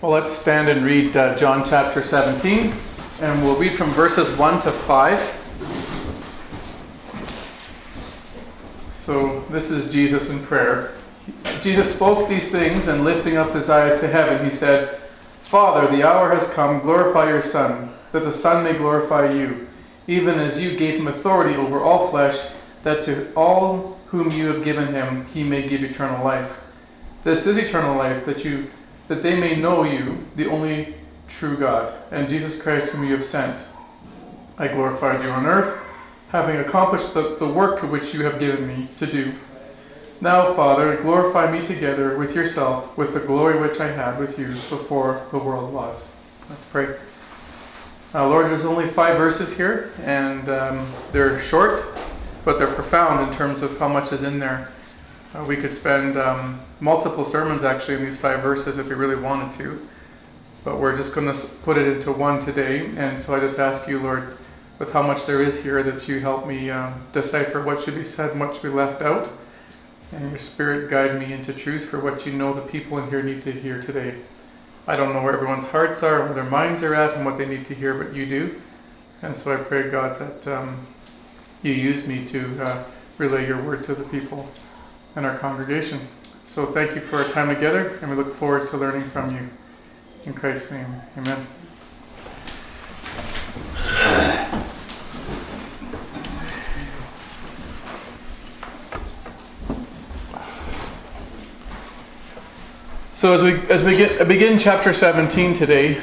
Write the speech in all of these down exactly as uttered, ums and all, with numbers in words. Well, let's stand and read uh, John chapter seventeen, and we'll read from verses one to five. So this is Jesus in prayer. Jesus spoke these things, and lifting up his eyes to heaven, he said, "Father, the hour has come, glorify your Son, that the Son may glorify you, even as you gave him authority over all flesh, that to all whom you have given him he may give eternal life. This is eternal life, that you... that they may know you, the only true God, and Jesus Christ whom you have sent. I glorified you on earth, having accomplished the, the work which you have given me to do. Now, Father, glorify me together with yourself, with the glory which I had with you before the world was." Let's pray. Uh, Lord, there's only five verses here, and um, they're short, but they're profound in terms of how much is in there. Uh, we could spend um, multiple sermons actually in these five verses if we really wanted to, but we're just going to put it into one today. And so I just ask you, Lord, with how much there is here, that you help me uh, decipher what should be said and what should be left out, and your Spirit guide me into truth for what you know the people in here need to hear today. I don't know where everyone's hearts are, where their minds are at, and what they need to hear, but you do. And so I pray, God, that um, you use me to uh, relay your word to the people and our congregation. So thank you for our time together, and we look forward to learning from you. In Christ's name, amen. So as we as we get, begin chapter seventeen today,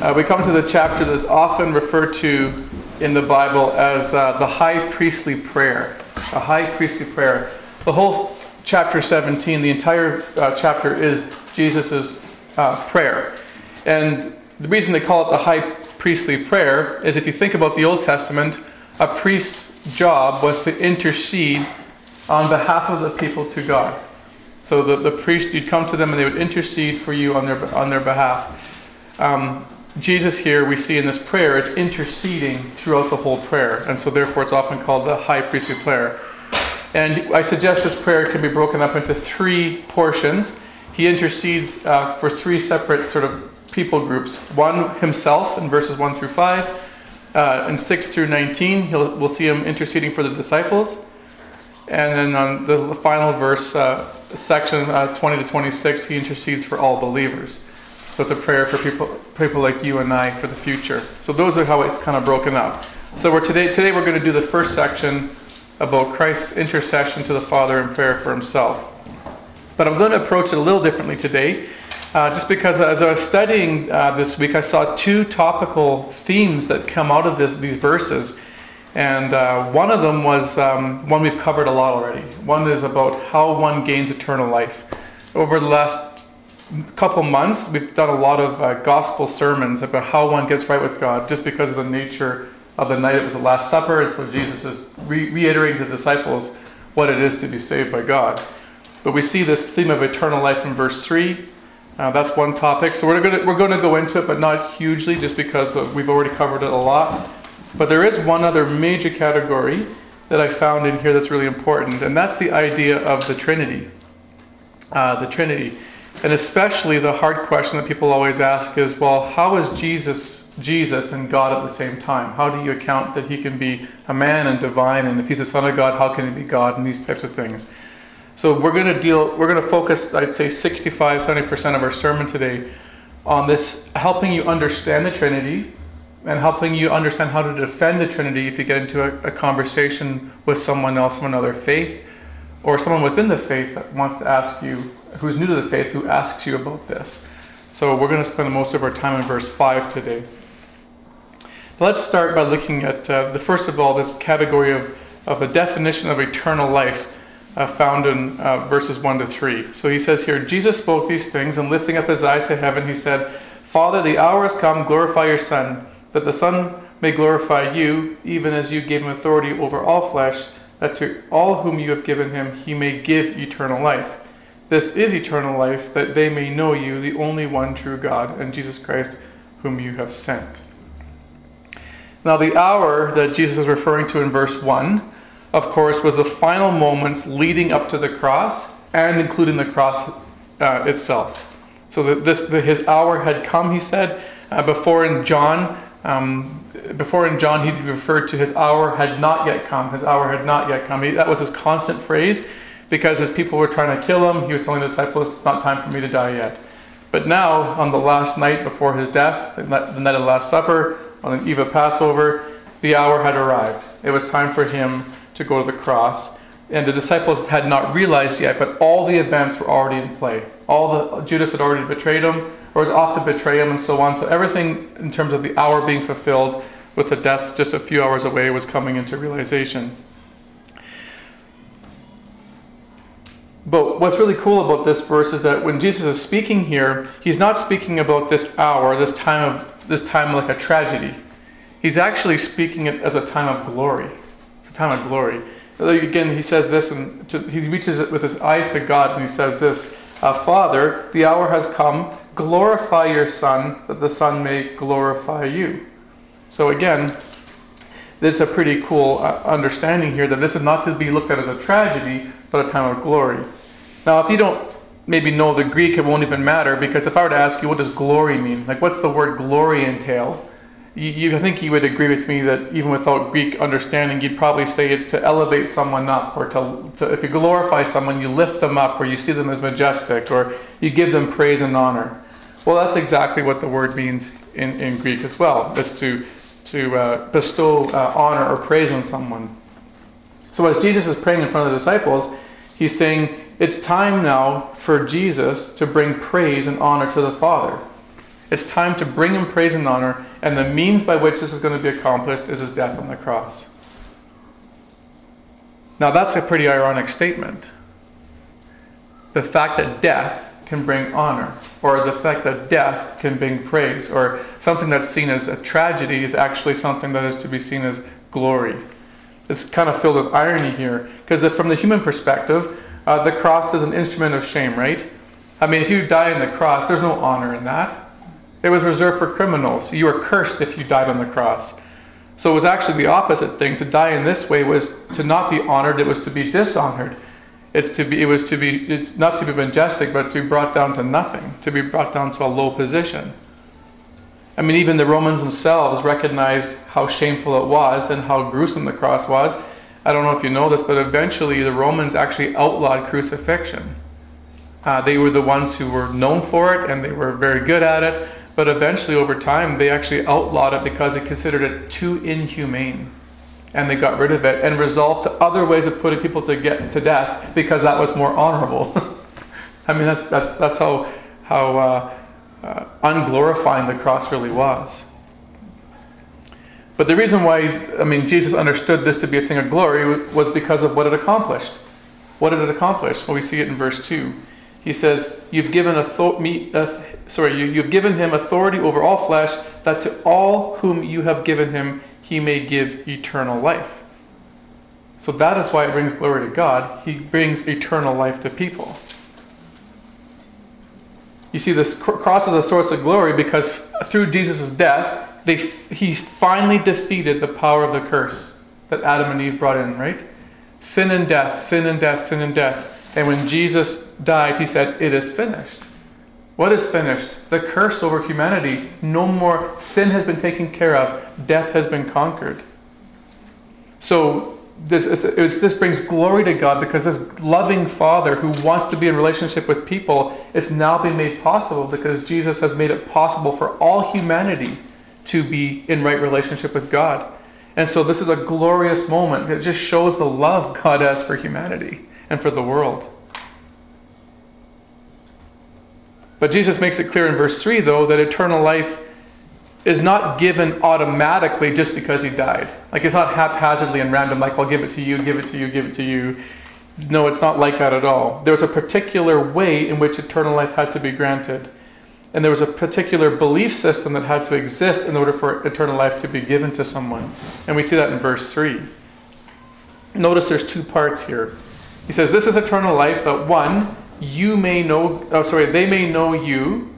uh, we come to the chapter that's often referred to in the Bible as uh, the high priestly prayer. A high priestly prayer. The whole chapter seventeen, the entire uh, chapter is Jesus' uh, prayer. And the reason they call it the high priestly prayer is if you think about the Old Testament, a priest's job was to intercede on behalf of the people to God. So the, the priest, you'd come to them and they would intercede for you on their, on their behalf. Um, Jesus here, we see in this prayer, is interceding throughout the whole prayer. And so therefore it's often called the high priestly prayer. And I suggest this prayer can be broken up into three portions. He intercedes uh, for three separate sort of people groups. One, himself, in verses one through five. Uh, in six through nineteen, he'll, we'll see him interceding for the disciples. And then on the final verse, uh, section uh, twenty to twenty-six, he intercedes for all believers. So it's a prayer for people people like you and I for the future. So those are how it's kind of broken up. So we're today today we're going to do the first section about Christ's intercession to the Father in prayer for himself. But I'm going to approach it a little differently today, uh, just because as I was studying uh, this week, I saw two topical themes that come out of this, these verses. And uh, one of them was um, one we've covered a lot already. One is about how one gains eternal life. Over the last couple months, we've done a lot of uh, gospel sermons about how one gets right with God, just because of the nature of the night. It was the Last Supper, and so Jesus is re- reiterating to the disciples what it is to be saved by God. But we see this theme of eternal life in verse three. Uh, that's one topic. So we're going to we're going to go into it, but not hugely, just because we've already covered it a lot. But there is one other major category that I found in here that's really important, and that's the idea of the Trinity. Uh, the Trinity. And especially the hard question that people always ask is, well, how is Jesus Jesus and God at the same time? How do you account that he can be a man and divine, and if he's the Son of God, how can he be God, and these types of things? So we're going to deal, we're going to focus, I'd say sixty-five, seventy percent of our sermon today on this, helping you understand the Trinity and helping you understand how to defend the Trinity if you get into a, a conversation with someone else from another faith, or someone within the faith that wants to ask you, who's new to the faith, who asks you about this. So we're going to spend most of our time in verse five today. Let's start by looking at, uh, the first of all, this category of, of a definition of eternal life uh, found in uh, verses one to three. So he says here, Jesus spoke these things, and lifting up his eyes to heaven, he said, "Father, the hour has come, glorify your Son, that the Son may glorify you, even as you gave him authority over all flesh, that to all whom you have given him he may give eternal life. This is eternal life, that they may know you, the only one true God, and Jesus Christ, whom you have sent." Now, the hour that Jesus is referring to in verse one, of course, was the final moments leading up to the cross and including the cross uh, itself. So the, this the, his hour had come, he said. Uh, before in John, um, before in John, he referred to his hour had not yet come. His hour had not yet come. He, that was his constant phrase, because his people were trying to kill him. He was telling the disciples, "It's not time for me to die yet." But now, on the last night before his death, the night of the Last Supper, on the eve of Passover, the hour had arrived. It was time for him to go to the cross. And the disciples had not realized yet, but all the events were already in play. All the Judas had already betrayed him, or was off to betray him, and so on. So everything in terms of the hour being fulfilled with the death just a few hours away was coming into realization. But what's really cool about this verse is that when Jesus is speaking here, he's not speaking about this hour, this time of this time like a tragedy. He's actually speaking it as a time of glory. It's a time of glory. Again, he says this, and to, he reaches it with his eyes to God, and he says this, uh, Father, the hour has come, glorify your Son, that the Son may glorify you. So again, this is a pretty cool uh, understanding here, that this is not to be looked at as a tragedy, but a time of glory. Now, if you don't maybe know the Greek, it won't even matter, because if I were to ask you, what does glory mean? Like, what's the word glory entail? You, I think you would agree with me that even without Greek understanding, you'd probably say it's to elevate someone up, or to, to if you glorify someone, you lift them up, or you see them as majestic, or you give them praise and honor. Well, that's exactly what the word means in, in Greek as well. It's to, to uh, bestow uh, honor or praise on someone. So as Jesus is praying in front of the disciples, he's saying, it's time now for Jesus to bring praise and honor to the Father. It's time to bring him praise and honor, and the means by which this is going to be accomplished is his death on the cross. Now that's a pretty ironic statement. The fact that death can bring honor, or the fact that death can bring praise, or something that's seen as a tragedy is actually something that is to be seen as glory. It's kind of filled with irony here, because from the human perspective, uh, the cross is an instrument of shame, right? I mean, if you die on the cross, there's no honor in that. It was reserved for criminals. You were cursed if you died on the cross. So it was actually the opposite thing. To die in this way was to not be honored. It was to be dishonored. It's to be. It was to be. It's not to be majestic, but to be brought down to nothing. To be brought down to a low position. I mean, even the Romans themselves recognized how shameful it was and how gruesome the cross was. I don't know if you know this, but eventually the Romans actually outlawed crucifixion. Uh, they were the ones who were known for it, and they were very good at it. But eventually, over time, they actually outlawed it because they considered it too inhumane. And they got rid of it and resolved to other ways of putting people to get to death, because that was more honorable. I mean, that's that's that's how, how uh, uh, unglorifying the cross really was. But the reason why, I mean, Jesus understood this to be a thing of glory was because of what it accomplished. What did it accomplish? Well, we see it in verse two. He says, you've given author- me, uh, sorry, you, you've given him authority over all flesh, that to all whom you have given him, he may give eternal life. So that is why it brings glory to God. He brings eternal life to people. You see, this cross is a source of glory because through Jesus' death, they, he finally defeated the power of the curse that Adam and Eve brought in, right? Sin and death, sin and death, sin and death. And when Jesus died, he said, it is finished. What is finished? The curse over humanity. No more. Sin has been taken care of. Death has been conquered. So this, it's, it's, this brings glory to God, because this loving Father who wants to be in relationship with people is now being made possible because Jesus has made it possible for all humanity to be in right relationship with God. And so this is a glorious moment. It just shows the love God has for humanity and for the world. But Jesus makes it clear in verse three, though, that eternal life is not given automatically just because he died. Like, it's not haphazardly and random, like, I'll give it to you, give it to you, give it to you. No, it's not like that at all. There was a particular way in which eternal life had to be granted. And there was a particular belief system that had to exist in order for eternal life to be given to someone. And we see that in verse three. Notice there's two parts here. He says, this is eternal life, that one, you may know, oh, sorry, they may know you,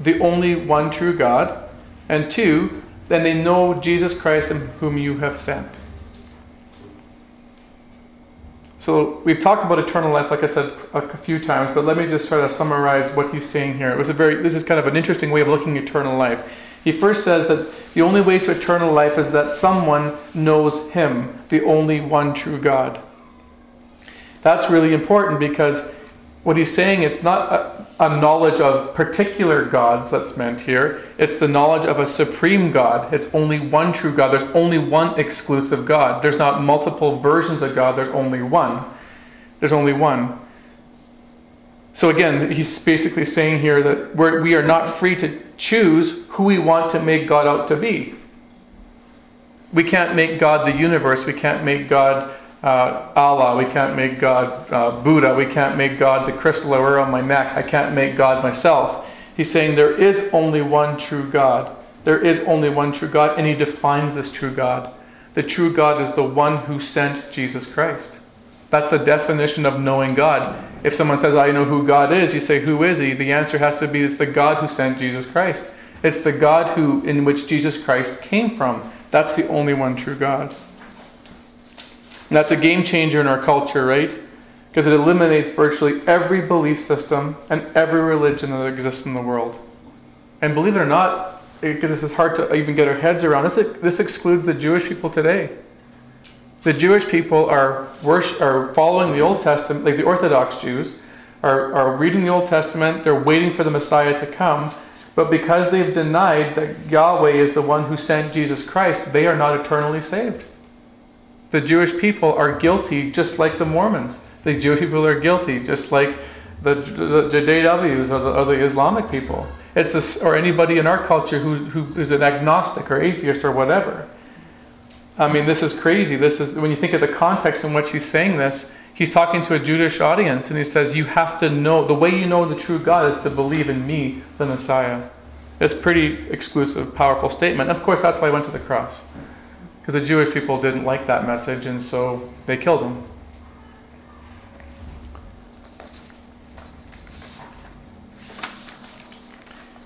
the only one true God, and two, then they know Jesus Christ, whom you have sent. So we've talked about eternal life, like I said, a few times, but let me just try to summarize what he's saying here. It was a very, this is kind of an interesting way of looking at eternal life. He first says that the only way to eternal life is that someone knows him, the only one true God. That's really important, because what he's saying, it's not a, a knowledge of particular gods that's meant here. It's the knowledge of a supreme God. It's only one true God. There's only one exclusive God. There's not multiple versions of God. There's only one. There's only one. So again, he's basically saying here that we're, we are not free to choose who we want to make God out to be. We can't make God the universe. We can't make God uh, Allah. We can't make God uh, Buddha. We can't make God the crystal I wear on my neck. I can't make God myself. He's saying there is only one true God. There is only one true God, and he defines this true God. The true God is the one who sent Jesus Christ. That's the definition of knowing God. If someone says, I know who God is, you say, who is he? The answer has to be, it's the God who sent Jesus Christ. It's the God who, in which Jesus Christ came from. That's the only one true God. And that's a game changer in our culture, right? Because it eliminates virtually every belief system and every religion that exists in the world. And believe it or not, because this is hard to even get our heads around, this, this excludes the Jewish people today. The Jewish people are worship, are following the Old Testament, like the Orthodox Jews, are, are reading the Old Testament, they're waiting for the Messiah to come, but because they've denied that Yahweh is the one who sent Jesus Christ, they are not eternally saved. The Jewish people are guilty just like the Mormons. The Jewish people are guilty just like the, the, the J Ws or the, or the Islamic people. It's this, or anybody in our culture who, who is an agnostic or atheist or whatever. I mean, this is crazy. This is, when you think of the context in which he's saying this, he's talking to a Jewish audience, and he says, you have to know, the way you know the true God is to believe in me, the Messiah. That's a pretty exclusive, powerful statement. Of course, that's why he went to the cross, because the Jewish people didn't like that message, and so they killed him.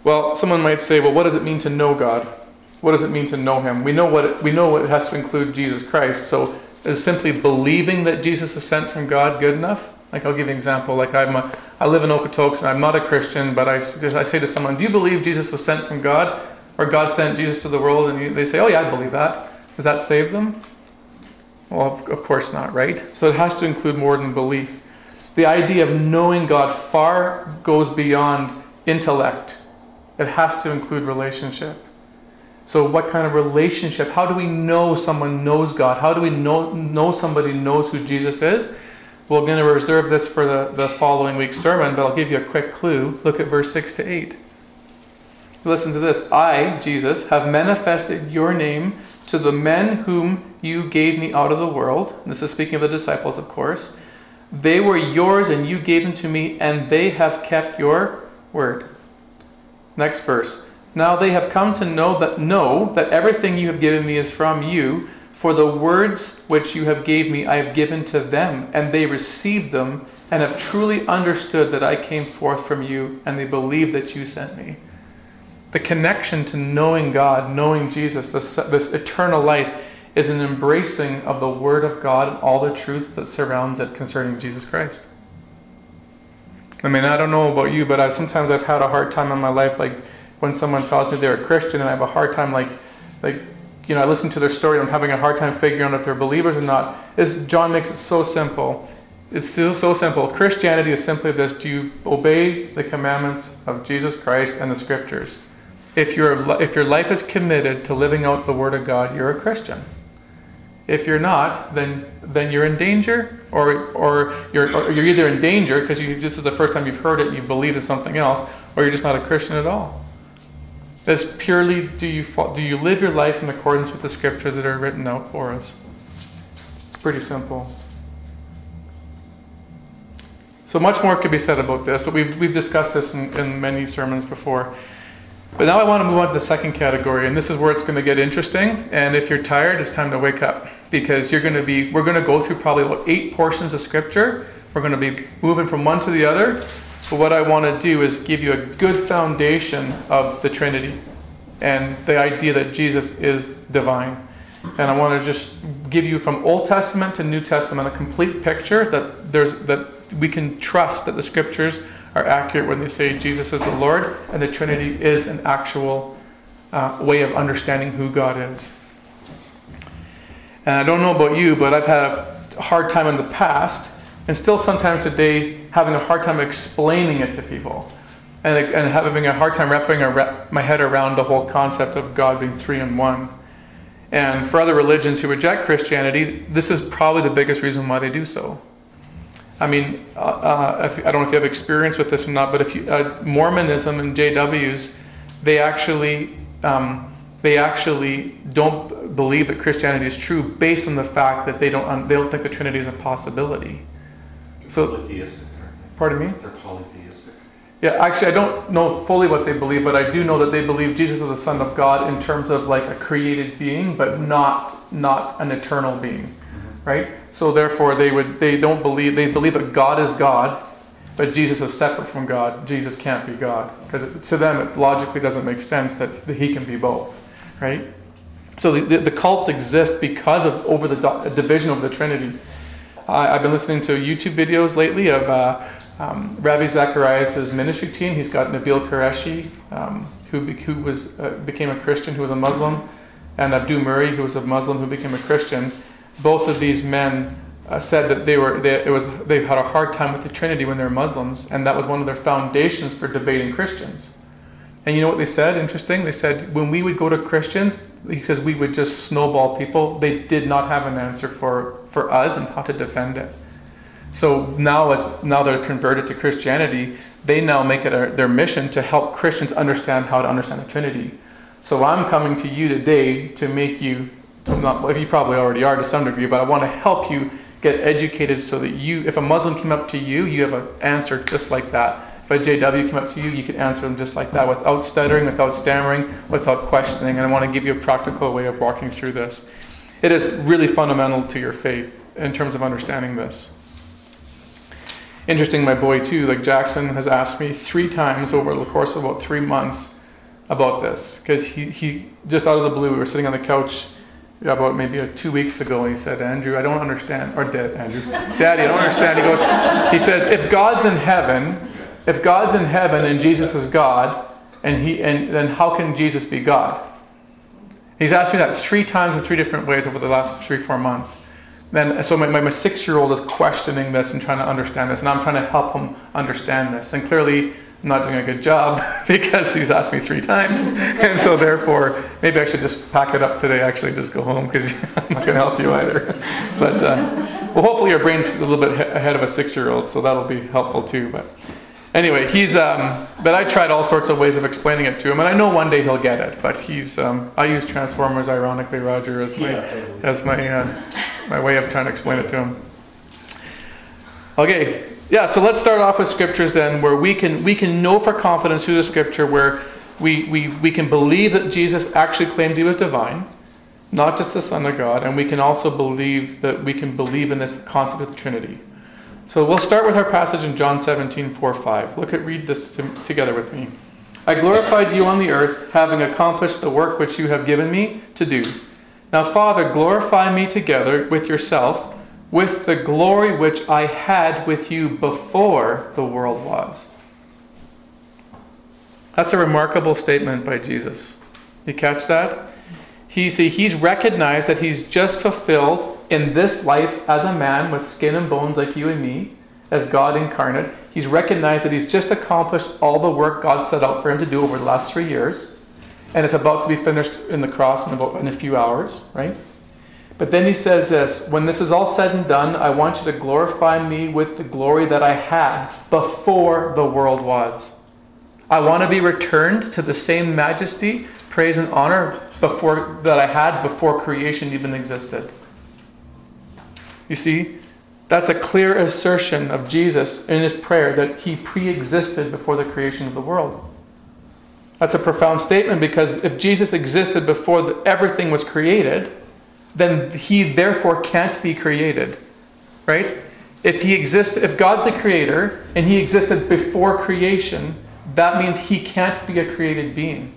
Well, someone might say, well, what does it mean to know God? What does it mean to know him? We know what it, we know what it has to include Jesus Christ. So is simply believing that Jesus is sent from God good enough? Like, I'll give you an example. Like, I'm a, I live in Okotoks, and I'm not a Christian, but I, I say to someone, do you believe Jesus was sent from God? Or God sent Jesus to the world? And you, they say, oh yeah, I believe that. Does that save them? Well, of, of course not, right? So it has to include more than belief. The idea of knowing God far goes beyond intellect. It has to include relationship. So what kind of relationship? How do we know someone knows God? How do we know, know somebody knows who Jesus is? Well, we're going to reserve this for the, the following week's sermon, but I'll give you a quick clue. Look at verse six to eight. Listen to this. I, Jesus, have manifested your name to the men whom you gave me out of the world. And this is speaking of the disciples, of course. They were yours, and you gave them to me, and they have kept your word. Next verse. Now they have come to know that know that everything you have given me is from you, for the words which you have gave me I have given to them, and they received them, and have truly understood that I came forth from you, and they believe that you sent me. The connection to knowing God, knowing Jesus, this, this eternal life, is an embracing of the Word of God and all the truth that surrounds it concerning Jesus Christ. I mean, I don't know about you, but I, sometimes I've had a hard time in my life, like, when someone tells me they're a Christian, and I have a hard time, like, like, you know, I listen to their story, and I'm having a hard time figuring out if they're believers or not. It's, John makes it so simple. It's so, so simple. Christianity is simply this. Do you obey the commandments of Jesus Christ and the Scriptures? If, you're, if your life is committed to living out the Word of God, you're a Christian. If you're not, then then you're in danger, or or you're or you're either in danger because you this is the first time you've heard it and you believe in something else, or you're just not a Christian at all. It's purely, do you do you live your life in accordance with the Scriptures that are written out for us? It's pretty simple. So much more could be said about this, but we've we've discussed this in, in many sermons before. But now I want to move on to the second category, and this is where it's going to get interesting. And if you're tired, it's time to wake up, because you're going to be we're going to go through probably about eight portions of Scripture. We're going to be moving from one to the other. But what I want to do is give you a good foundation of the Trinity and the idea that Jesus is divine. And I want to just give you from Old Testament to New Testament a complete picture that there's that we can trust that the Scriptures are accurate when they say Jesus is the Lord and the Trinity is an actual uh, way of understanding who God is. And I don't know about you, but I've had a hard time in the past and still sometimes today having a hard time explaining it to people and, and having a hard time wrapping a, my head around the whole concept of God being three in one. And for other religions who reject Christianity, this is probably the biggest reason why they do so. I mean, uh, uh, if, I don't know if you have experience with this or not, but if you, uh, Mormonism and J Ws, they actually um, they actually don't believe that Christianity is true based on the fact that they don't um, they don't think the Trinity is a possibility. So, polytheistic. Pardon me? They're polytheistic. Yeah, actually, I don't know fully what they believe, but I do know that they believe Jesus is the Son of God in terms of like a created being, but not not an eternal being, mm-hmm. right? So therefore, they would they don't believe they believe that God is God, but Jesus is separate from God. Jesus can't be God because to them it logically doesn't make sense that he can be both, right? So the, the, the cults exist because of over the do, division over the Trinity. I, I've been listening to YouTube videos lately of uh, um, Rabbi Zacharias' ministry team. He's got Nabil Qureshi, um, who be, who was uh, became a Christian, who was a Muslim, and Abdul Murray, who was a Muslim who became a Christian. Both of these men uh, said that they were they, it was they've had a hard time with the Trinity when they're Muslims, and that was one of their foundations for debating Christians. And you know what they said? Interesting. They said when we would go to Christians, he says we would just snowball people. They did not have an answer for, for us and how to defend it. So now as now they're converted to Christianity, they now make it a, their mission to help Christians understand how to understand the Trinity. So I'm coming to you today to make you. Not, you probably already are to some degree, but I want to help you get educated so that you, if a Muslim came up to you, you have an answer just like that. If a J W came up to you, you could answer them just like that without stuttering, without stammering, without questioning. And I want to give you a practical way of walking through this. It is really fundamental to your faith in terms of understanding this. Interesting, my boy too, like Jackson has asked me three times over the course of about three months about this. Because he, he, just out of the blue, we were sitting on the couch about maybe uh, two weeks ago, and he said, Andrew, I don't understand, or Dad, Andrew, Daddy, I don't understand. He goes, he says, if God's in heaven, if God's in heaven and Jesus is God, and he, and then how can Jesus be God? He's asked me that three times in three different ways over the last three, four months. Then, so my, my, my six-year-old is questioning this and trying to understand this, and I'm trying to help him understand this. And clearly, I'm not doing a good job because he's asked me three times. And so therefore, maybe I should just pack it up today, actually just go home because I'm not going to help you either. But uh, well, hopefully your brain's a little bit ahead of a six-year-old, so that'll be helpful too. But anyway, he's. Um, but I tried all sorts of ways of explaining it to him, and I know one day he'll get it. But he's. Um, I use Transformers, ironically, Roger, as my, yeah, as my, uh, my way of trying to explain it to him. Okay. Yeah, so let's start off with scriptures then, where we can we can know for confidence through the scripture, where we, we, we can believe that Jesus actually claimed he was divine, not just the Son of God, and we can also believe that we can believe in this concept of the Trinity. So we'll start with our passage in John seventeen, four, five. Look at read this to, together with me. I glorified you on the earth, having accomplished the work which you have given me to do. Now, Father, glorify me together with yourself, with the glory which I had with you before the world was. That's a remarkable statement by Jesus. You catch that? He see, he's recognized that he's just fulfilled in this life as a man with skin and bones like you and me, as God incarnate. He's recognized that he's just accomplished all the work God set out for him to do over the last three years. And it's about to be finished in the cross in, about, in a few hours, right? But then he says this, when this is all said and done, I want you to glorify me with the glory that I had before the world was. I want to be returned to the same majesty, praise, and honor before that I had before creation even existed. You see, that's a clear assertion of Jesus in his prayer that he pre-existed before the creation of the world. That's a profound statement because if Jesus existed before the, everything was created, then he therefore can't be created, right? If he exists, if God's the creator and he existed before creation, that means he can't be a created being.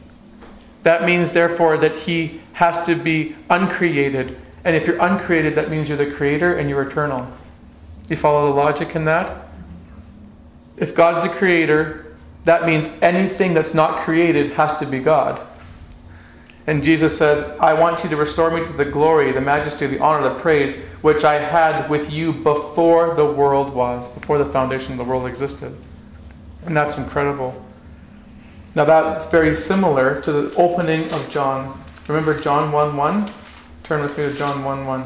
That means, therefore, that he has to be uncreated. And if you're uncreated, that means you're the creator and you're eternal. You follow the logic in that? If God's the creator, that means anything that's not created has to be God. And Jesus says, I want you to restore me to the glory, the majesty, the honor, the praise, which I had with you before the world was, before the foundation of the world existed. And that's incredible. Now that's very similar to the opening of John. Remember John one one? Turn with me to John one one.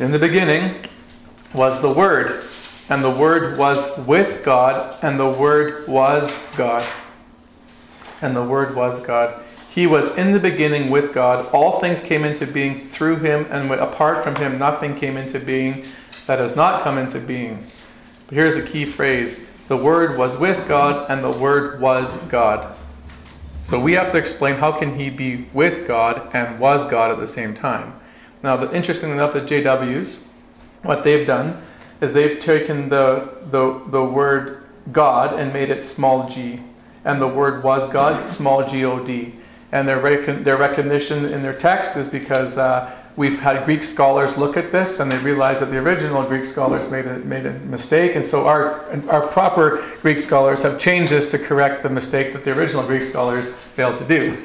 In the beginning was the Word, and the Word was with God, and the Word was God. And the Word was God. He was in the beginning with God. All things came into being through Him, and apart from Him nothing came into being that has not come into being. But here's the key phrase. The Word was with God, and the Word was God. So we have to explain, how can He be with God and was God at the same time? Now, but interestingly enough, the J Ws, what they've done is they've taken the, the the word God and made it small g, and the word was God, small G O D. And their rec- their recognition in their text is because uh, we've had Greek scholars look at this, and they realize that the original Greek scholars made a, made a mistake, and so our our proper Greek scholars have changed this to correct the mistake that the original Greek scholars failed to do.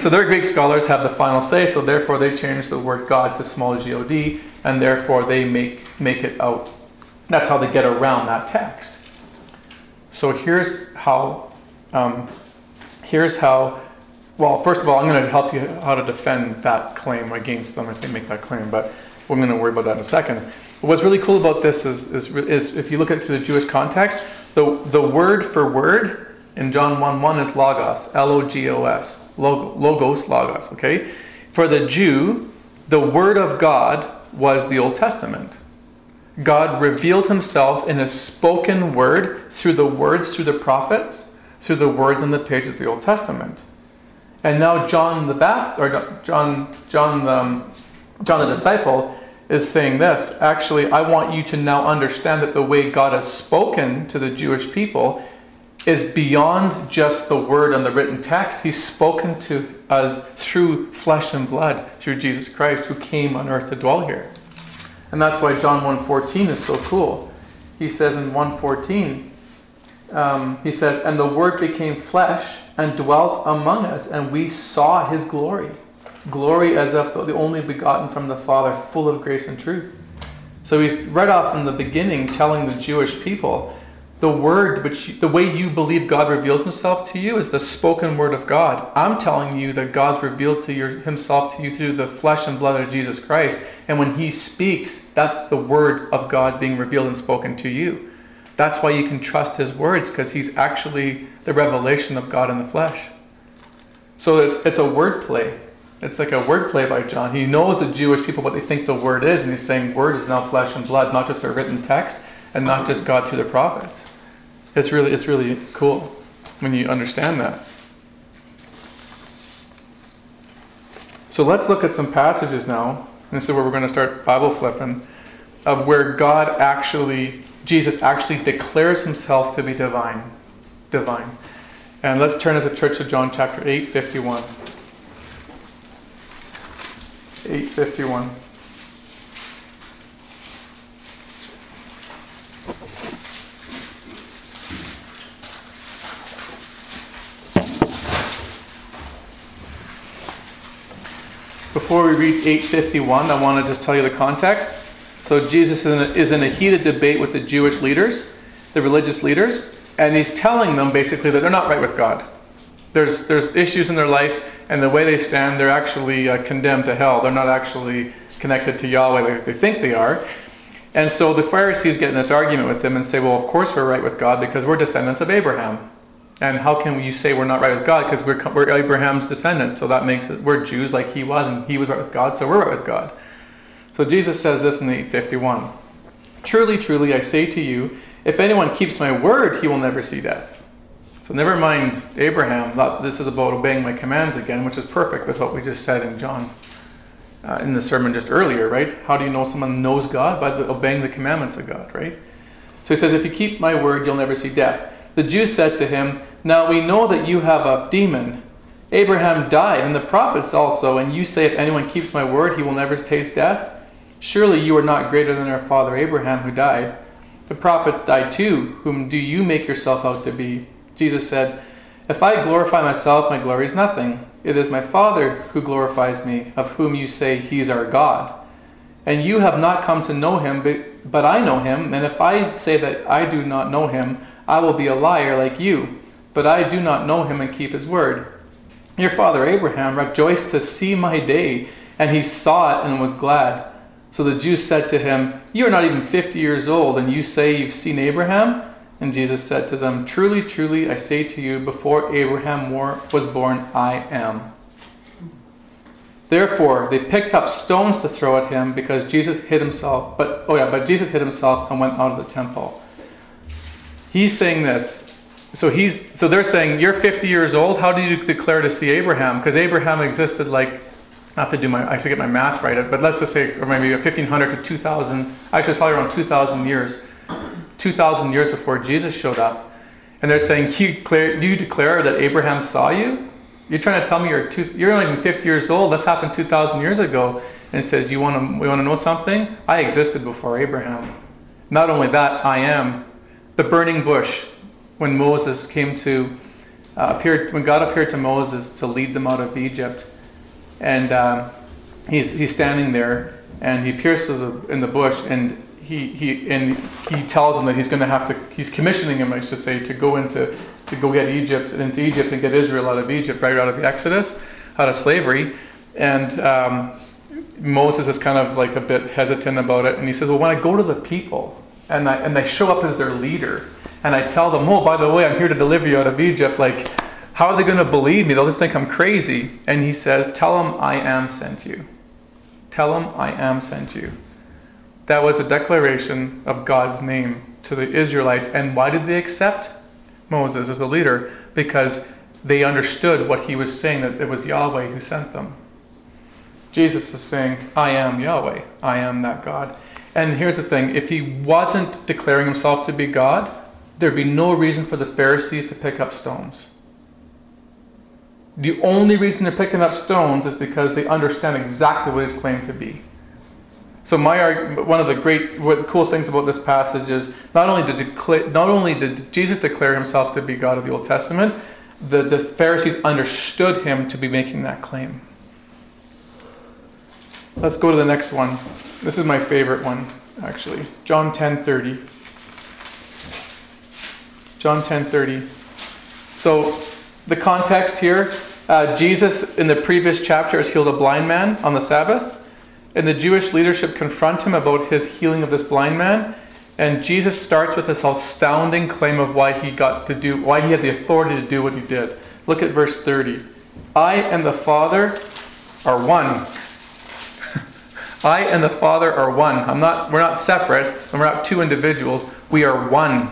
So their Greek scholars have the final say, so therefore they change the word God to small G O D, and therefore they make, make it out. That's how they get around that text. So here's how, um, here's how, well, first of all, I'm going to help you how to defend that claim against them if they make that claim, but we're going to worry about that in a second. But what's really cool about this is, is, is if you look at it through the Jewish context, the, the word for word in John one one is logos, L O G O S. Logos, logos, okay? For the Jew, the Word of God was the Old Testament. God revealed Himself in His spoken Word through the words, through the prophets, through the words on the pages of the Old Testament. And now John the Baptist, or John, John, um, John the disciple, is saying this. Actually, I want you to now understand that the way God has spoken to the Jewish people is beyond just the word and the written text. He's spoken to us through flesh and blood, through Jesus Christ, who came on earth to dwell here. And that's why John one fourteen is so cool. He says in one fourteen, um, he says, and the Word became flesh and dwelt among us, and we saw His glory. Glory as of the only begotten from the Father, full of grace and truth. So he's right off in the beginning telling the Jewish people, the word, which the way you believe God reveals Himself to you, is the spoken Word of God. I'm telling you that God's revealed to your, Himself to you through the flesh and blood of Jesus Christ. And when He speaks, that's the Word of God being revealed and spoken to you. That's why you can trust His words, because He's actually the revelation of God in the flesh. So it's it's a word play. It's like a word play by John. He knows the Jewish people what they think the Word is, and he's saying Word is now flesh and blood, not just a written text, and not just God through the prophets. It's really, it's really cool when you understand that. So let's look at some passages now, and this is where we're going to start Bible flipping, of where God actually, Jesus actually declares Himself to be divine. Divine. And let's turn as a church to John chapter eight fifty-one. eight fifty-one. Before we read eight fifty-one, I want to just tell you the context. So Jesus is in a heated debate with the Jewish leaders, the religious leaders, and He's telling them basically that they're not right with God. There's there's issues in their life, and the way they stand, they're actually uh, condemned to hell. They're not actually connected to Yahweh like they think they are. And so the Pharisees get in this argument with them and say, well, of course we're right with God because we're descendants of Abraham. And how can you say we're not right with God? Because we're, we're Abraham's descendants, so that makes it, we're Jews like he was, and he was right with God, so we're right with God. So Jesus says this in eight fifty-one. Truly, truly, I say to you, if anyone keeps my word, he will never see death. So never mind Abraham. This is about obeying my commands again, which is perfect with what we just said in John, uh, in the sermon just earlier, right? How do you know someone knows God? By the, obeying the commandments of God, right? So he says, if you keep my word, you'll never see death. The Jews said to him, now we know that you have a demon. Abraham died, and the prophets also, and you say, if anyone keeps my word, he will never taste death. Surely you are not greater than our father Abraham, who died. The prophets died too. Whom do you make yourself out to be? Jesus said, if I glorify myself, my glory is nothing. It is my Father who glorifies me, of whom you say he's our God. And you have not come to know him, but, but I know him. And if I say that I do not know him, I will be a liar like you. But I do not know him and keep his word. Your father Abraham rejoiced to see my day, and he saw it and was glad. So the Jews said to him, you are not even fifty years old, and you say you've seen Abraham? And Jesus said to them, truly, truly, I say to you, before Abraham was born, I am. Therefore, they picked up stones to throw at him, because Jesus hid himself. But, oh yeah, but Jesus hid himself and went out of the temple. He's saying this. So he's, so they're saying, you're fifty years old. How do you declare to see Abraham? Because Abraham existed like, I have to do my, I should get my math right, but let's just say, or maybe fifteen hundred to two thousand, actually it's probably around two thousand years, two thousand years before Jesus showed up. And they're saying, you declare, you declare that Abraham saw you? You're trying to tell me you're two, you're not even fifty years old. That's happened two thousand years ago. And it says, you want to, we want to know something? I existed before Abraham. Not only that, I am. The burning bush, when Moses came to, uh, appeared, when God appeared to Moses to lead them out of Egypt. And um, he's he's standing there, and he appears to the, in the bush, and he he and he tells him that he's going to have to. He's commissioning him, I should say, to go into to go get Egypt into Egypt and get Israel out of Egypt, right out of the Exodus, out of slavery. And um, Moses is kind of like a bit hesitant about it, and he says, "Well, when I go to the people, and I and I show up as their leader, and I tell them, oh, by the way, I'm here to deliver you out of Egypt, like." How are they going to believe me? They'll just think I'm crazy. And he says, tell them I am sent you. Tell them I am sent you. That was a declaration of God's name to the Israelites. And why did they accept Moses as a leader? Because they understood what he was saying, that it was Yahweh who sent them. Jesus is saying, I am Yahweh. I am that God. And here's the thing. If he wasn't declaring himself to be God, there'd be no reason for the Pharisees to pick up stones. The only reason they're picking up stones is because they understand exactly what his claim to be. So my one of the great what, cool things about this passage is not only did decla- not only did Jesus declare himself to be God of the Old Testament, the, the Pharisees understood him to be making that claim. Let's go to the next one. This is my favorite one, actually. John ten thirty. John ten thirty. So the context here, uh, Jesus in the previous chapter has healed a blind man on the Sabbath, and the Jewish leadership confront him about his healing of this blind man, and Jesus starts with this astounding claim of why he got to do, why he had the authority to do what he did. Look at verse thirty. I and the Father are one. I and the Father are one. I'm not. We're not separate, and we're not two individuals. We are one.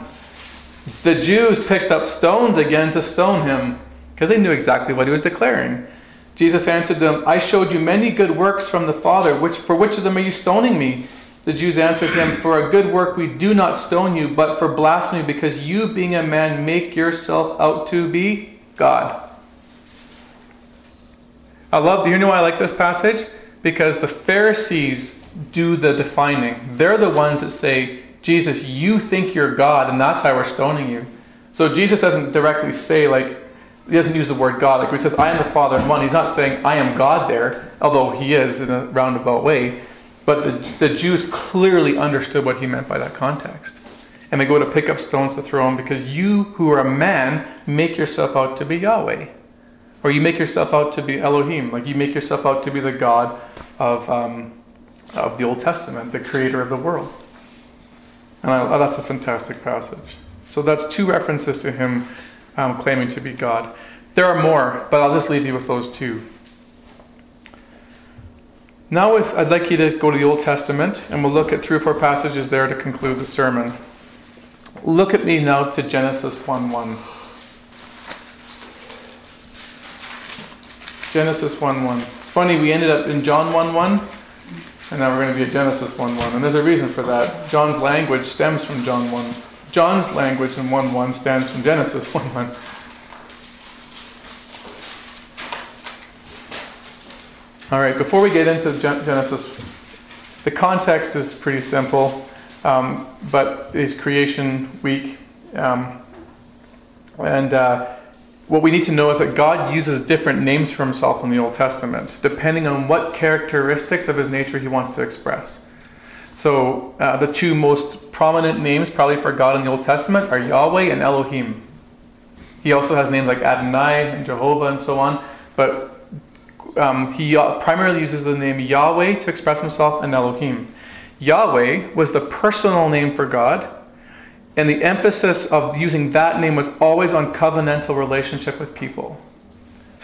The Jews picked up stones again to stone him, because they knew exactly what he was declaring. Jesus answered them, I showed you many good works from the Father. Which, for which of them are you stoning me? The Jews answered him, for a good work we do not stone you, but for blasphemy, because you, being a man, make yourself out to be God. I love, do you know why I like this passage? Because the Pharisees do the defining. They're the ones that say, Jesus, you think you're God, and that's why we're stoning you. So Jesus doesn't directly say, like, he doesn't use the word God. Like when he says, I am the Father in one, he's not saying, I am God there, although he is in a roundabout way. But the, the Jews clearly understood what he meant by that context. And they go to pick up stones to throw him because you, who are a man, make yourself out to be Yahweh. Or you make yourself out to be Elohim. Like you make yourself out to be the God of, um, of the Old Testament, the creator of the world. And I, oh, that's a fantastic passage. So that's two references to him Um, claiming to be God. There are more, but I'll just leave you with those two. Now if, I'd like you to go to the Old Testament, and we'll look at three or four passages there to conclude the sermon. Look at me now to Genesis one one. Genesis one one. It's funny, we ended up in John one one, and now we're going to be at Genesis one one, and there's a reason for that. John's language stems from John one. John's language in one one stands from Genesis one one. All right, before we get into Genesis, the context is pretty simple, um, but it's creation week. Um, and uh, what we need to know is that God uses different names for himself in the Old Testament, depending on what characteristics of his nature he wants to express. So uh, the two most prominent names probably for God in the Old Testament are Yahweh and Elohim. He also has names like Adonai and Jehovah and so on, but Um, he primarily uses the name Yahweh to express himself and Elohim. Yahweh was the personal name for God, and the emphasis of using that name was always on covenantal relationship with people.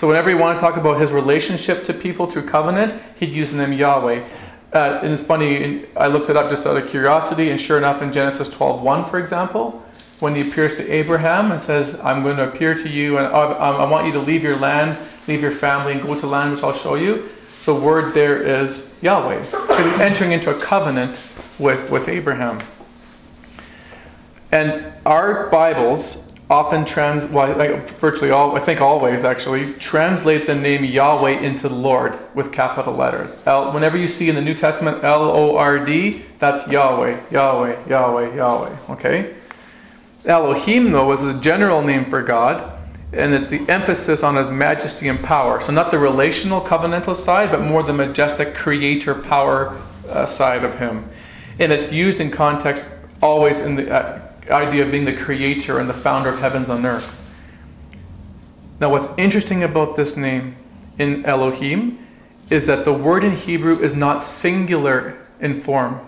So whenever he wanted to talk about his relationship to people through covenant, he'd use the name Yahweh. Uh, and it's funny, I looked it up just out of curiosity, and sure enough, in Genesis twelve one, for example, when he appears to Abraham and says, I'm going to appear to you, and I, I want you to leave your land, leave your family, and go to the land which I'll show you, the word there is Yahweh. Because he's entering into a covenant with, with Abraham. And our Bibles often trans, well, like virtually all, I think always actually, translate the name Yahweh into Lord with capital letters. L, whenever you see in the New Testament L O R D, that's Yahweh, Yahweh, Yahweh, Yahweh. Okay? Elohim, though, was the general name for God, and it's the emphasis on his majesty and power. So not the relational covenantal side, but more the majestic creator power uh, side of him. And it's used in context always in the uh, idea of being the creator and the founder of heavens on earth. Now what's interesting about this name in Elohim is that the word in Hebrew is not singular in form.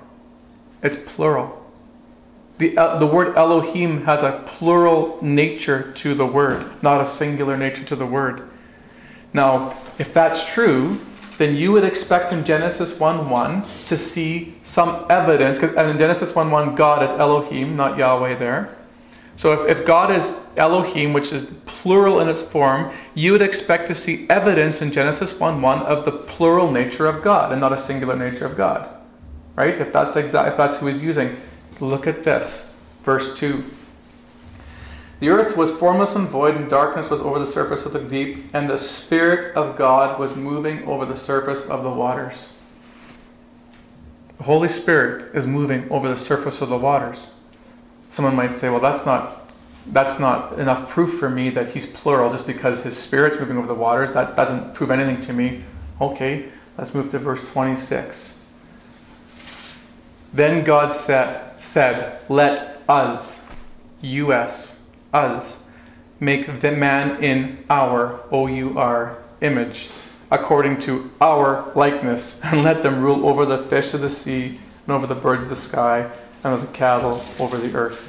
It's plural. The, uh, the word Elohim has a plural nature to the word, not a singular nature to the word. Now, if that's true, then you would expect in Genesis one one to see some evidence, because in Genesis one one, God is Elohim, not Yahweh there. So if, if God is Elohim, which is plural in its form, you would expect to see evidence in Genesis one one of the plural nature of God and not a singular nature of God. Right? If that's exact, if that's who he's using. Look at this. Verse two. The earth was formless and void, and darkness was over the surface of the deep, and the Spirit of God was moving over the surface of the waters. The Holy Spirit is moving over the surface of the waters. Someone might say, well, that's not that's not enough proof for me that he's plural just because his Spirit's moving over the waters. That doesn't prove anything to me. Okay, let's move to verse twenty-six. Then God said, said, let us, U S, us, make the man in our, O U R, image, according to our likeness, and let them rule over the fish of the sea, and over the birds of the sky, and over the cattle, over the earth.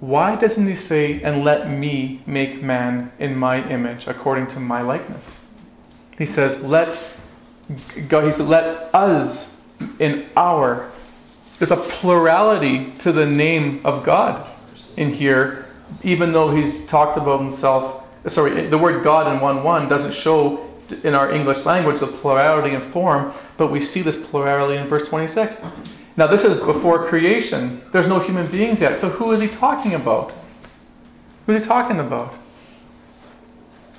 Why doesn't he say, and let me make man in my image, according to my likeness? He says, let, God, he said, let us, in our. There's a plurality to the name of God in here, even though he's talked about himself. Sorry, the word God in one one doesn't show in our English language the plurality in form, but we see this plurality in verse twenty-six. Now this is before creation. There's no human beings yet. So who is he talking about? Who is he talking about?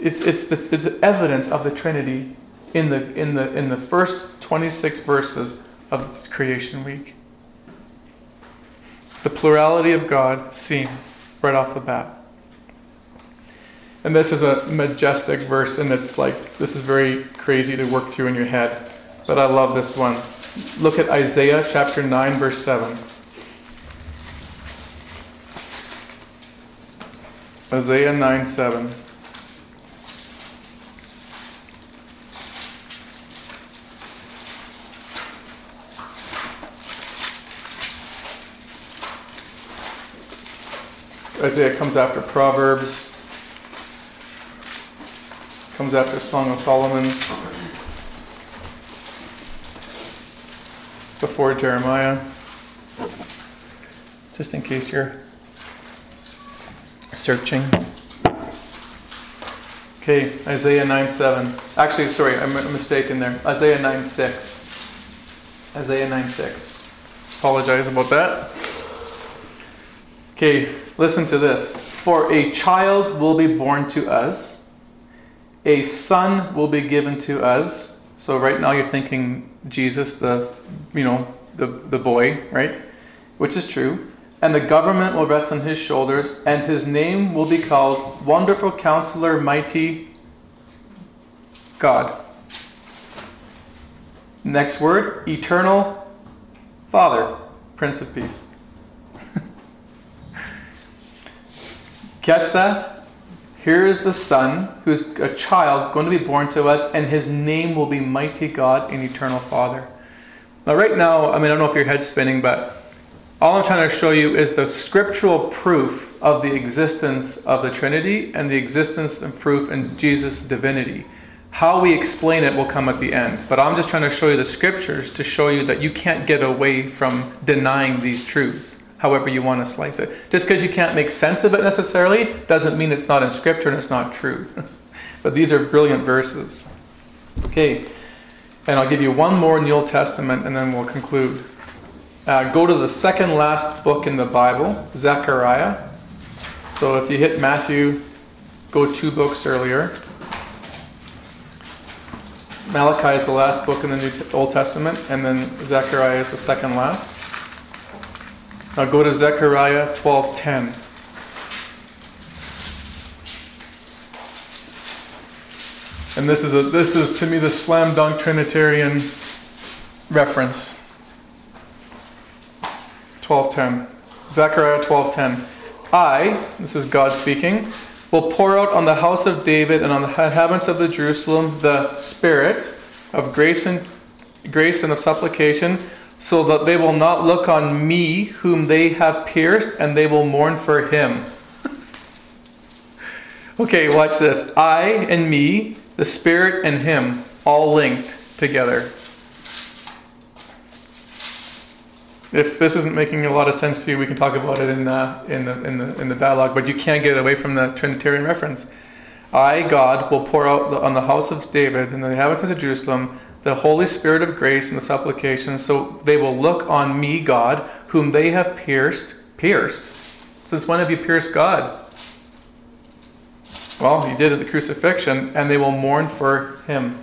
It's it's the, it's the evidence of the Trinity in the in the in the first twenty-six verses of creation week. The plurality of God seen right off the bat. And this is a majestic verse, and it's like, this is very crazy to work through in your head. But I love this one. Look at Isaiah chapter nine, verse seven. Isaiah nine seven. Isaiah comes after Proverbs, comes after Song of Solomon, it's before Jeremiah, just in case you're searching. Okay, Isaiah nine seven. Actually, sorry, I'm mistaken there. Isaiah nine six. Isaiah nine six. Apologize about that. Okay, listen to this. For a child will be born to us. A son will be given to us. So right now you're thinking Jesus, the, you know, the, the boy, right? Which is true. And the government will rest on his shoulders, and his name will be called Wonderful Counselor, Mighty God. Next word, Eternal Father, Prince of Peace. Catch that? Here is the Son, who's a child, going to be born to us, and his name will be Mighty God and Eternal Father. Now right now, I mean, I don't know if your head's spinning, but all I'm trying to show you is the scriptural proof of the existence of the Trinity and the existence and proof in Jesus' divinity. How we explain it will come at the end. But I'm just trying to show you the scriptures to show you that you can't get away from denying these truths, however you want to slice it. Just because you can't make sense of it necessarily doesn't mean it's not in scripture and it's not true. But these are brilliant verses. Okay, and I'll give you one more in the Old Testament and then we'll conclude. Uh, go to the second last book in the Bible, Zechariah. So if you hit Matthew, go two books earlier. Malachi is the last book in the New T- Old Testament, and then Zechariah is the second last. Now go to Zechariah twelve ten. And this is a, this is to me the slam dunk Trinitarian reference. twelve ten. Zechariah twelve ten. I, this is God speaking, will pour out on the house of David and on the inhabitants of the Jerusalem the spirit of grace and grace and of supplication, so that they will not look on me whom they have pierced, and they will mourn for him. Okay, watch this. I and me, the spirit and him, all linked together. If this isn't making a lot of sense to you, we can talk about it in the, in the, in the, in the dialogue, but you can't get away from the Trinitarian reference. I, God, will pour out on the house of David and the inhabitants of Jerusalem the Holy Spirit of grace and the supplication, so they will look on me, God, whom they have pierced. Pierced? Since when have you pierced God? Well, he did at the crucifixion, and they will mourn for him.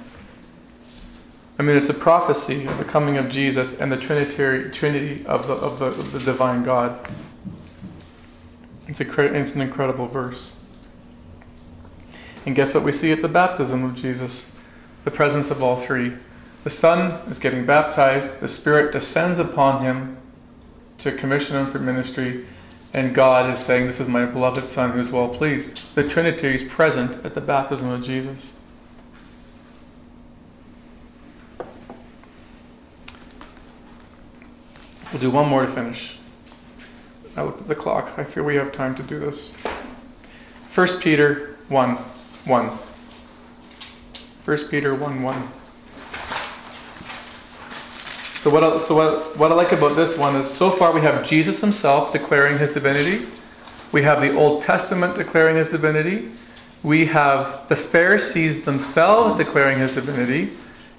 I mean, it's a prophecy of the coming of Jesus and the Trinitary Trinity of the of the, of the divine God. It's a it's an incredible verse. And guess what we see at the baptism of Jesus? The presence of all three. The Son is getting baptized. The Spirit descends upon him to commission him for ministry, and God is saying, "This is my beloved Son, who is well pleased." The Trinity is present at the baptism of Jesus. We'll do one more to finish. I looked at the clock. I feel we have time to do this. First Peter one one. First Peter one one. So what I, so what, what I like about this one is, so far we have Jesus himself declaring his divinity. We have the Old Testament declaring his divinity. We have the Pharisees themselves declaring his divinity.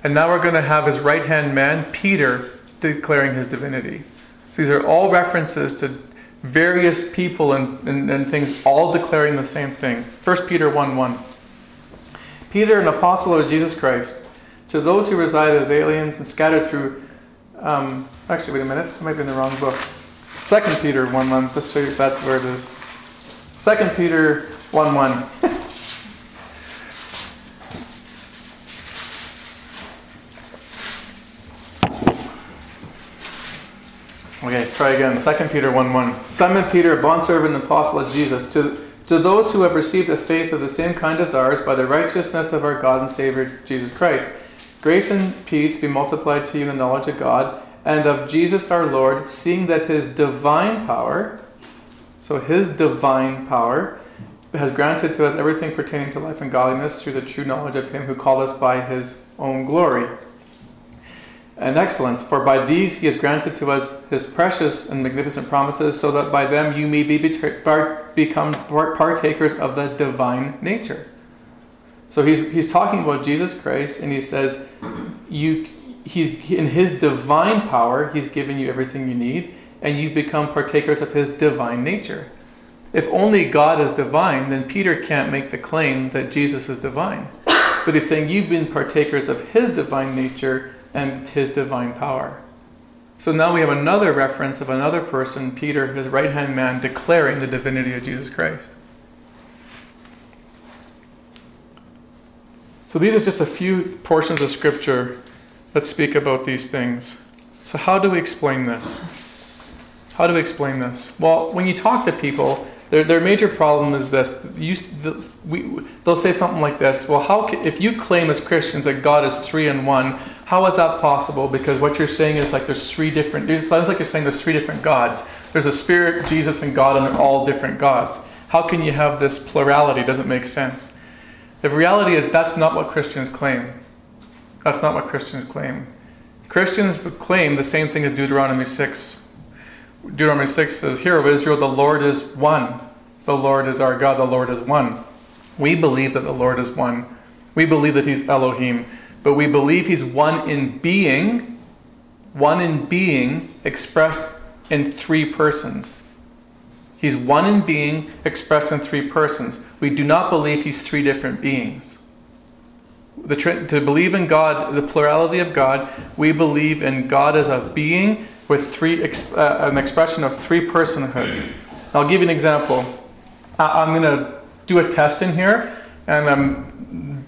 And now we're going to have his right-hand man, Peter, declaring his divinity. So these are all references to various people and, and, and things, all declaring the same thing. First Peter one one. Peter, an apostle of Jesus Christ, to those who reside as aliens and scattered through... Um, actually, wait a minute. I might be in the wrong book. Second Peter one one. Let's check if that's where it is. Second Peter one one. Okay, let's try again. Second Peter one one. Simon Peter, bondservant and apostle of Jesus, to, to those who have received a faith of the same kind as ours by the righteousness of our God and Savior, Jesus Christ. Grace and peace be multiplied to you in the knowledge of God and of Jesus our Lord, seeing that his divine power, so his divine power, has granted to us everything pertaining to life and godliness through the true knowledge of him who called us by his own glory and excellence. For by these he has granted to us his precious and magnificent promises, so that by them you may be betra- bar- become partakers of the divine nature. So he's he's talking about Jesus Christ, and he says, "You, he's in his divine power, he's given you everything you need, and you've become partakers of his divine nature. If only God is divine, then Peter can't make the claim that Jesus is divine. But he's saying you've been partakers of his divine nature and his divine power. So now we have another reference of another person, Peter, his right-hand man, declaring the divinity of Jesus Christ. So these are just a few portions of Scripture that speak about these things. So how do we explain this? How do we explain this? Well, when you talk to people, their their major problem is this. You, the, we, they'll say something like this. Well, how can, if you claim as Christians that God is three in one, how is that possible? Because what you're saying is like there's three different... It sounds like you're saying there's three different gods. There's a Spirit, Jesus, and God, and they're all different gods. How can you have this plurality? It doesn't make sense. The reality is that's not what Christians claim. That's not what Christians claim. Christians claim the same thing as Deuteronomy six. Deuteronomy six says, "Hear, O Israel, the Lord is one. The Lord is our God. The Lord is one." We believe that the Lord is one. We believe that he's Elohim. But we believe he's one in being, one in being expressed in three persons. He's one in being expressed in three persons. We do not believe he's three different beings. The, to believe in God, the plurality of God, we believe in God as a being with three uh, an expression of three personhoods. I'll give you an example. I, I'm going to do a test in here, and I'm...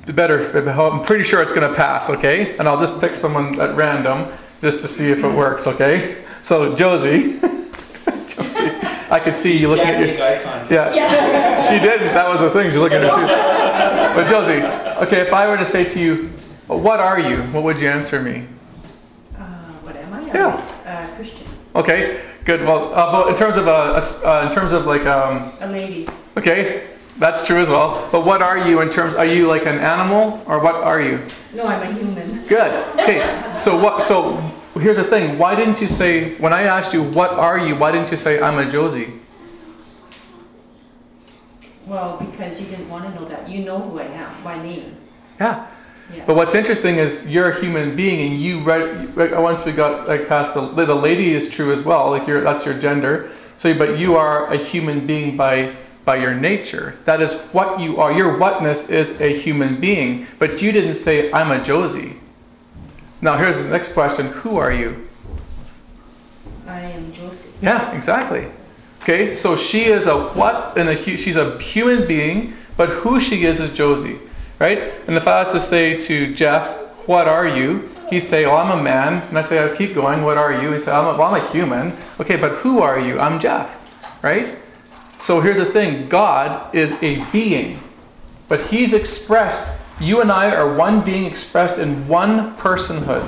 Better, I'm pretty sure it's going to pass, okay? And I'll just pick someone at random just to see if it works, okay? So Josie, Josie, I could see you looking yeah, at your eye yeah. yeah. She did. That was the thing. She's looking at her. But Josie, okay, if I were to say to you, "What are you?" What would you answer me? Uh, what am I? Yeah. Uh, Christian. Okay, good. Well, uh, but in terms of a, a uh, in terms of like um. A lady. Okay. That's true as well. But what are you in terms? Are you like an animal, or what are you? No, I'm a human. Good. Okay. So what? So here's the thing. Why didn't you say when I asked you what are you? Why didn't you say I'm a Josie? Well, because you didn't want to know that. You know who I am by name. Yeah. Yeah. But what's interesting is you're a human being, and you right once we got like past the the lady is true as well. Like you're that's your gender. So, but you are a human being by. by your nature. That is what you are. Your whatness is a human being. But you didn't say, I'm a Josie. Now here's the next question. Who are you? I am Josie. Yeah, exactly. Okay, so she is a what? And a hu- she's a human being, but who she is is Josie. Right? And if I was to say to Jeff, what are you? He'd say, oh, I'm a man. And I'd say, I keep going, what are you? He'd say, I'm a, well, I'm a human. Okay, but who are you? I'm Jeff. Right? So here's the thing, God is a being, but he's expressed, you and I are one being expressed in one personhood.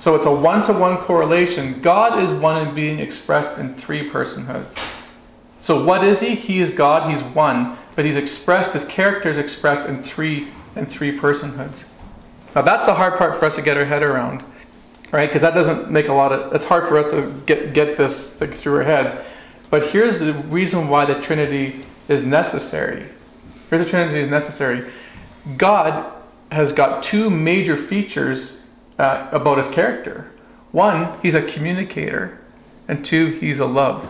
So it's a one-to-one correlation. God is one in being expressed in three personhoods. So what is he? He is God, he's one, but he's expressed, his character is expressed in three in three personhoods. Now that's the hard part for us to get our head around, right? Because that doesn't make a lot of, it's hard for us to get, get this through our heads. But here's the reason why the Trinity is necessary. Here's the Trinity is necessary. God has got two major features uh, about his character. One, he's a communicator. And two, he's a love.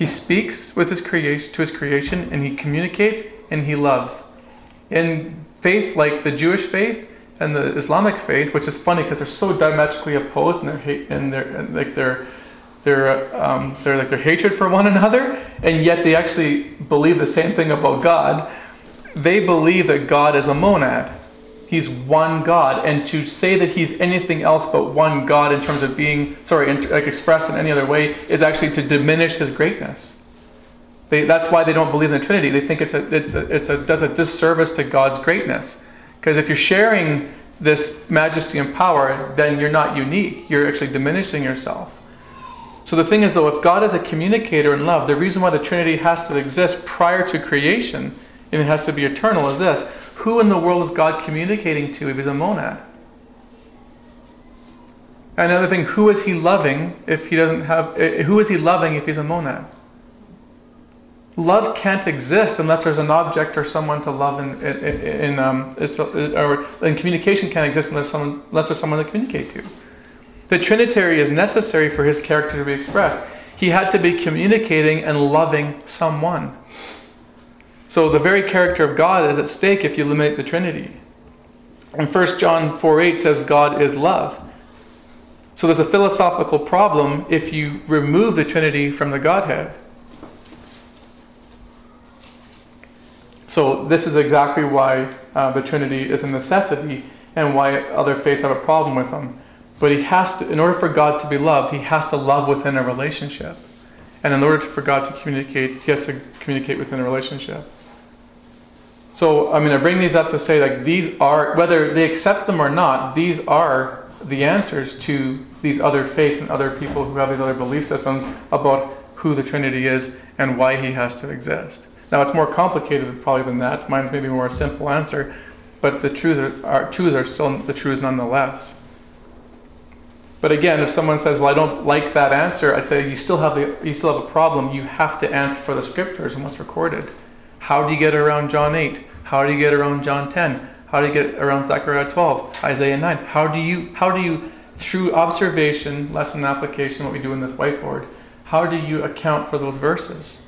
He speaks with his creation to his creation, and he communicates, and he loves. In faith like the Jewish faith and the Islamic faith, which is funny because they're so diametrically opposed, and they're hate, and they're and like they're. Their, um, their like their hatred for one another, and yet they actually believe the same thing about God. They believe that God is a monad. He's one God, and to say that he's anything else but one God in terms of being sorry, in, like expressed in any other way is actually to diminish his greatness. They, that's why they don't believe in the Trinity. They think it's a it's a, it's a does a disservice to God's greatness, because if you're sharing this majesty and power, then you're not unique. You're actually diminishing yourself. So the thing is, though, if God is a communicator in love, the reason why the Trinity has to exist prior to creation, and it has to be eternal, is this. Who in the world is God communicating to if he's a monad? Another thing, who is he loving if he doesn't have... Who is he loving if he's a monad? Love can't exist unless there's an object or someone to love, in, in, in um, or and communication can't exist unless, someone, unless there's someone to communicate to. The Trinitary is necessary for his character to be expressed. He had to be communicating and loving someone. So the very character of God is at stake if you eliminate the Trinity. And First John four eight says God is love. So there's a philosophical problem if you remove the Trinity from the Godhead. So this is exactly why uh, the Trinity is a necessity and why other faiths have a problem with them. But he has to, in order for God to be loved, he has to love within a relationship. And in order for God to communicate, he has to communicate within a relationship. So, I mean, I bring these up to say, like, these are, whether they accept them or not, these are the answers to these other faiths and other people who have these other belief systems about who the Trinity is and why he has to exist. Now, it's more complicated probably than that. Mine's maybe more a simple answer, but the truths are, truths are still the truths nonetheless. But again, if someone says, "Well, I don't like that answer," I'd say you still have the, you still have a problem. You have to answer for the scriptures and what's recorded. How do you get around John eight? How do you get around John ten? How do you get around Zechariah twelve, Isaiah nine? How do you, how do you, through observation, lesson application, what we do in this whiteboard, how do you account for those verses?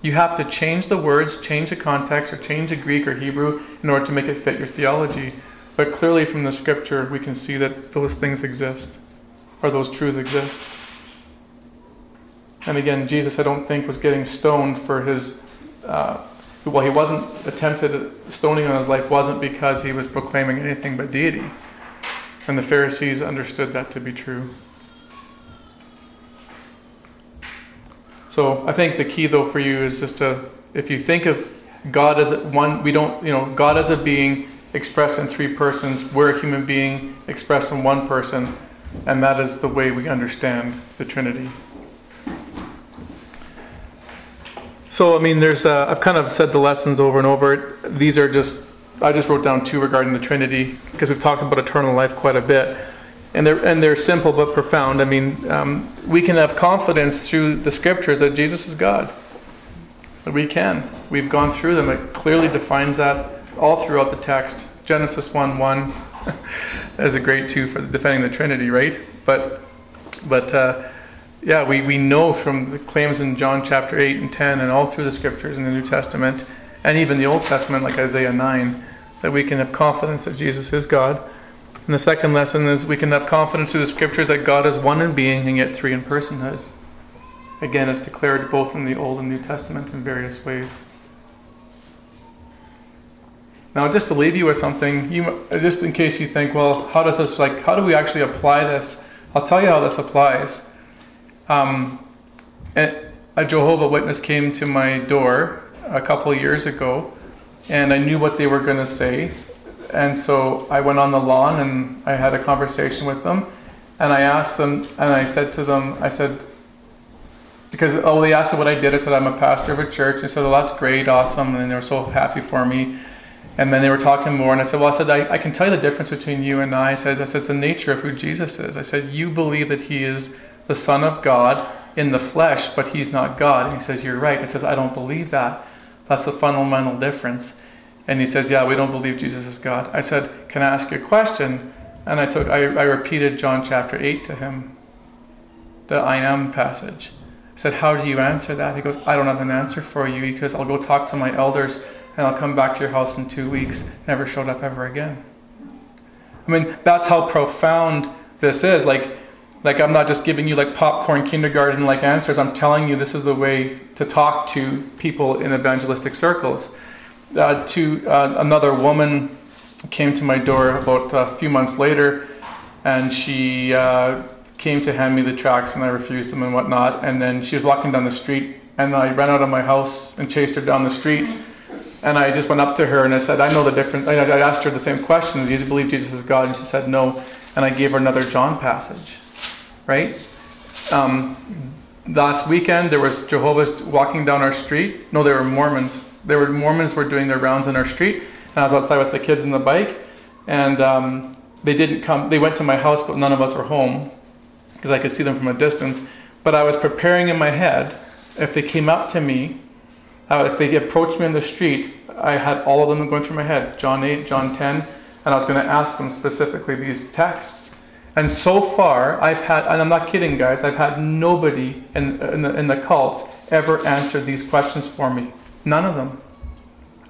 You have to change the words, change the context, or change the Greek or Hebrew in order to make it fit your theology. But clearly from the scripture, we can see that those things exist, or those truths exist. And again, Jesus, I don't think, was getting stoned for his... Uh, well, he wasn't attempted stoning on his life wasn't because he was proclaiming anything but deity. And the Pharisees understood that to be true. So I think the key, though, for you is just to, if you think of God as one, we don't, you know, God as a being expressed in three persons, we're a human being expressed in one person, and that is the way we understand the Trinity. So, I mean, there's, uh, I've kind of said the lessons over and over. These are just, I just wrote down two regarding the Trinity, because we've talked about eternal life quite a bit. And they're, and they're simple but profound. I mean, um, we can have confidence through the scriptures that Jesus is God. We can. We've gone through them. It clearly defines that all throughout the text. Genesis one one is a great two for defending the Trinity, right? But, but uh, yeah, we, we know from the claims in John chapter eight and ten and all through the scriptures in the New Testament and even the Old Testament like Isaiah nine that we can have confidence that Jesus is God. And the second lesson is we can have confidence through the scriptures that God is one in being and yet three in personhood. Again, it's declared both in the Old and New Testament in various ways. Now, just to leave you with something, you, just in case you think, well, how does this, like, how do we actually apply this? I'll tell you how this applies. Um, a Jehovah's Witness came to my door a couple years ago, and I knew what they were going to say. And so I went on the lawn and I had a conversation with them, and I asked them, and I said to them, I said, because, oh, they asked what I did. I said, I'm a pastor of a church. They said, well, that's great, awesome. And they were so happy for me. And then they were talking more. And I said, well, I said, I, I can tell you the difference between you and I. I said, I said, it's the nature of who Jesus is. I said, you believe that he is the Son of God in the flesh, but he's not God. And he says, you're right. I says, I don't believe that. That's the fundamental difference. And he says, yeah, we don't believe Jesus is God. I said, can I ask you a question? And I took, I, I repeated John chapter eight to him, the I am passage. I said, how do you answer that? He goes, I don't have an answer for you because I'll go talk to my elders and I'll come back to your house in two weeks. Never showed up ever again. I mean, that's how profound this is. Like, like I'm not just giving you like popcorn kindergarten like answers. I'm telling you this is the way to talk to people in evangelistic circles. Uh, to uh, another woman came to my door about a few months later, and she uh, came to hand me the tracts, and I refused them and whatnot. And then she was walking down the street, and I ran out of my house and chased her down the streets. And I just went up to her and I said, "I know the difference." I asked her the same question: "Do you believe Jesus is God?" And she said, "No." And I gave her another John passage. Right? Um, last weekend there was Jehovah's walking down our street. No, they were Mormons. There were Mormons were doing their rounds in our street, and I was outside with the kids on the bike, and um, they didn't come. They went to my house, but none of us were home because I could see them from a distance. But I was preparing in my head, if they came up to me, uh, if they approached me in the street, I had all of them going through my head, John eight, John ten, and I was going to ask them specifically these texts. And so far, I've had, and I'm not kidding, guys, I've had nobody in, in, the, in the cults ever answer these questions for me. None of them.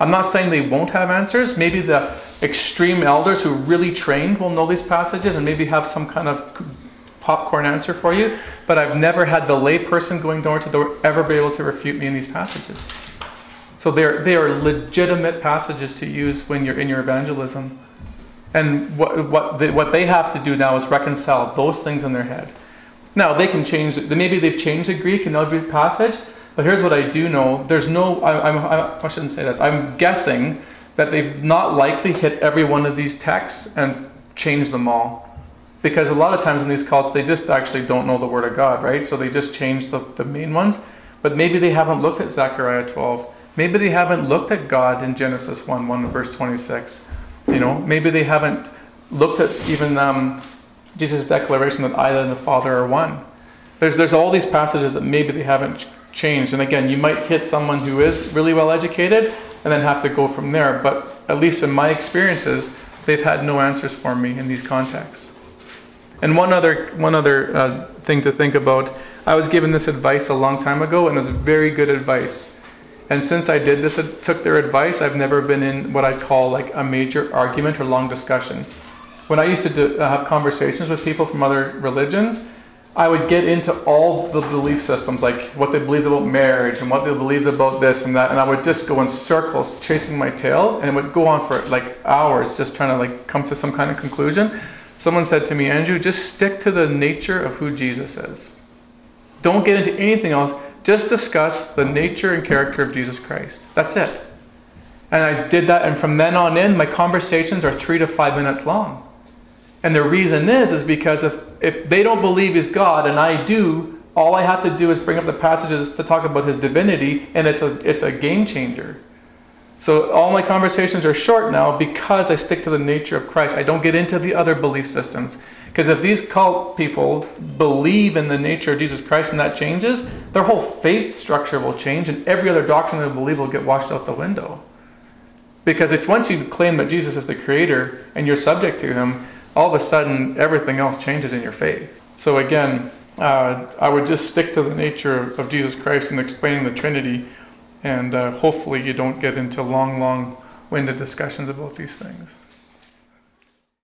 I'm not saying they won't have answers. Maybe the extreme elders who really trained will know these passages and maybe have some kind of popcorn answer for you. But I've never had the lay person going door to door ever be able to refute me in these passages. So they are, they are legitimate passages to use when you're in your evangelism. And what what they, what they have to do now is reconcile those things in their head. Now, they can change, maybe they've changed the Greek in every passage, but here's what I do know. There's no, I, I, I shouldn't say this, I'm guessing that they've not likely hit every one of these texts and changed them all. Because a lot of times in these cults, they just actually don't know the Word of God, right? So they just change the, the main ones. But maybe they haven't looked at Zechariah twelve. Maybe they haven't looked at God in Genesis one one, verse twenty-six. You know, maybe they haven't looked at even um, Jesus' declaration that I and the Father are one. There's there's all these passages that maybe they haven't ch- changed. And again, you might hit someone who is really well educated and then have to go from there. But at least in my experiences, they've had no answers for me in these contexts. And one other one other uh, thing to think about. I was given this advice a long time ago, and it's very good advice. And since I did this, it took their advice, I've never been in what I call like a major argument or long discussion. When I used to do, uh, have conversations with people from other religions, I would get into all the belief systems, like what they believed about marriage and what they believed about this and that. And I would just go in circles chasing my tail, and it would go on for like hours just trying to like come to some kind of conclusion. Someone said to me, Andrew, just stick to the nature of who Jesus is. Don't get into anything else. Just discuss the nature and character of Jesus Christ. That's it. And I did that, and from then on in, my conversations are three to five minutes long. And the reason is, is because if, if they don't believe he's God, and I do, all I have to do is bring up the passages to talk about his divinity, and it's a, it's a game changer. So all my conversations are short now because I stick to the nature of Christ. I don't get into the other belief systems. Because if these cult people believe in the nature of Jesus Christ and that changes, their whole faith structure will change and every other doctrine they believe will get washed out the window. Because if once you claim that Jesus is the creator and you're subject to him, all of a sudden everything else changes in your faith. So again, uh, I would just stick to the nature of, of Jesus Christ and explaining the Trinity, and uh, hopefully you don't get into long, long-winded discussions about these things.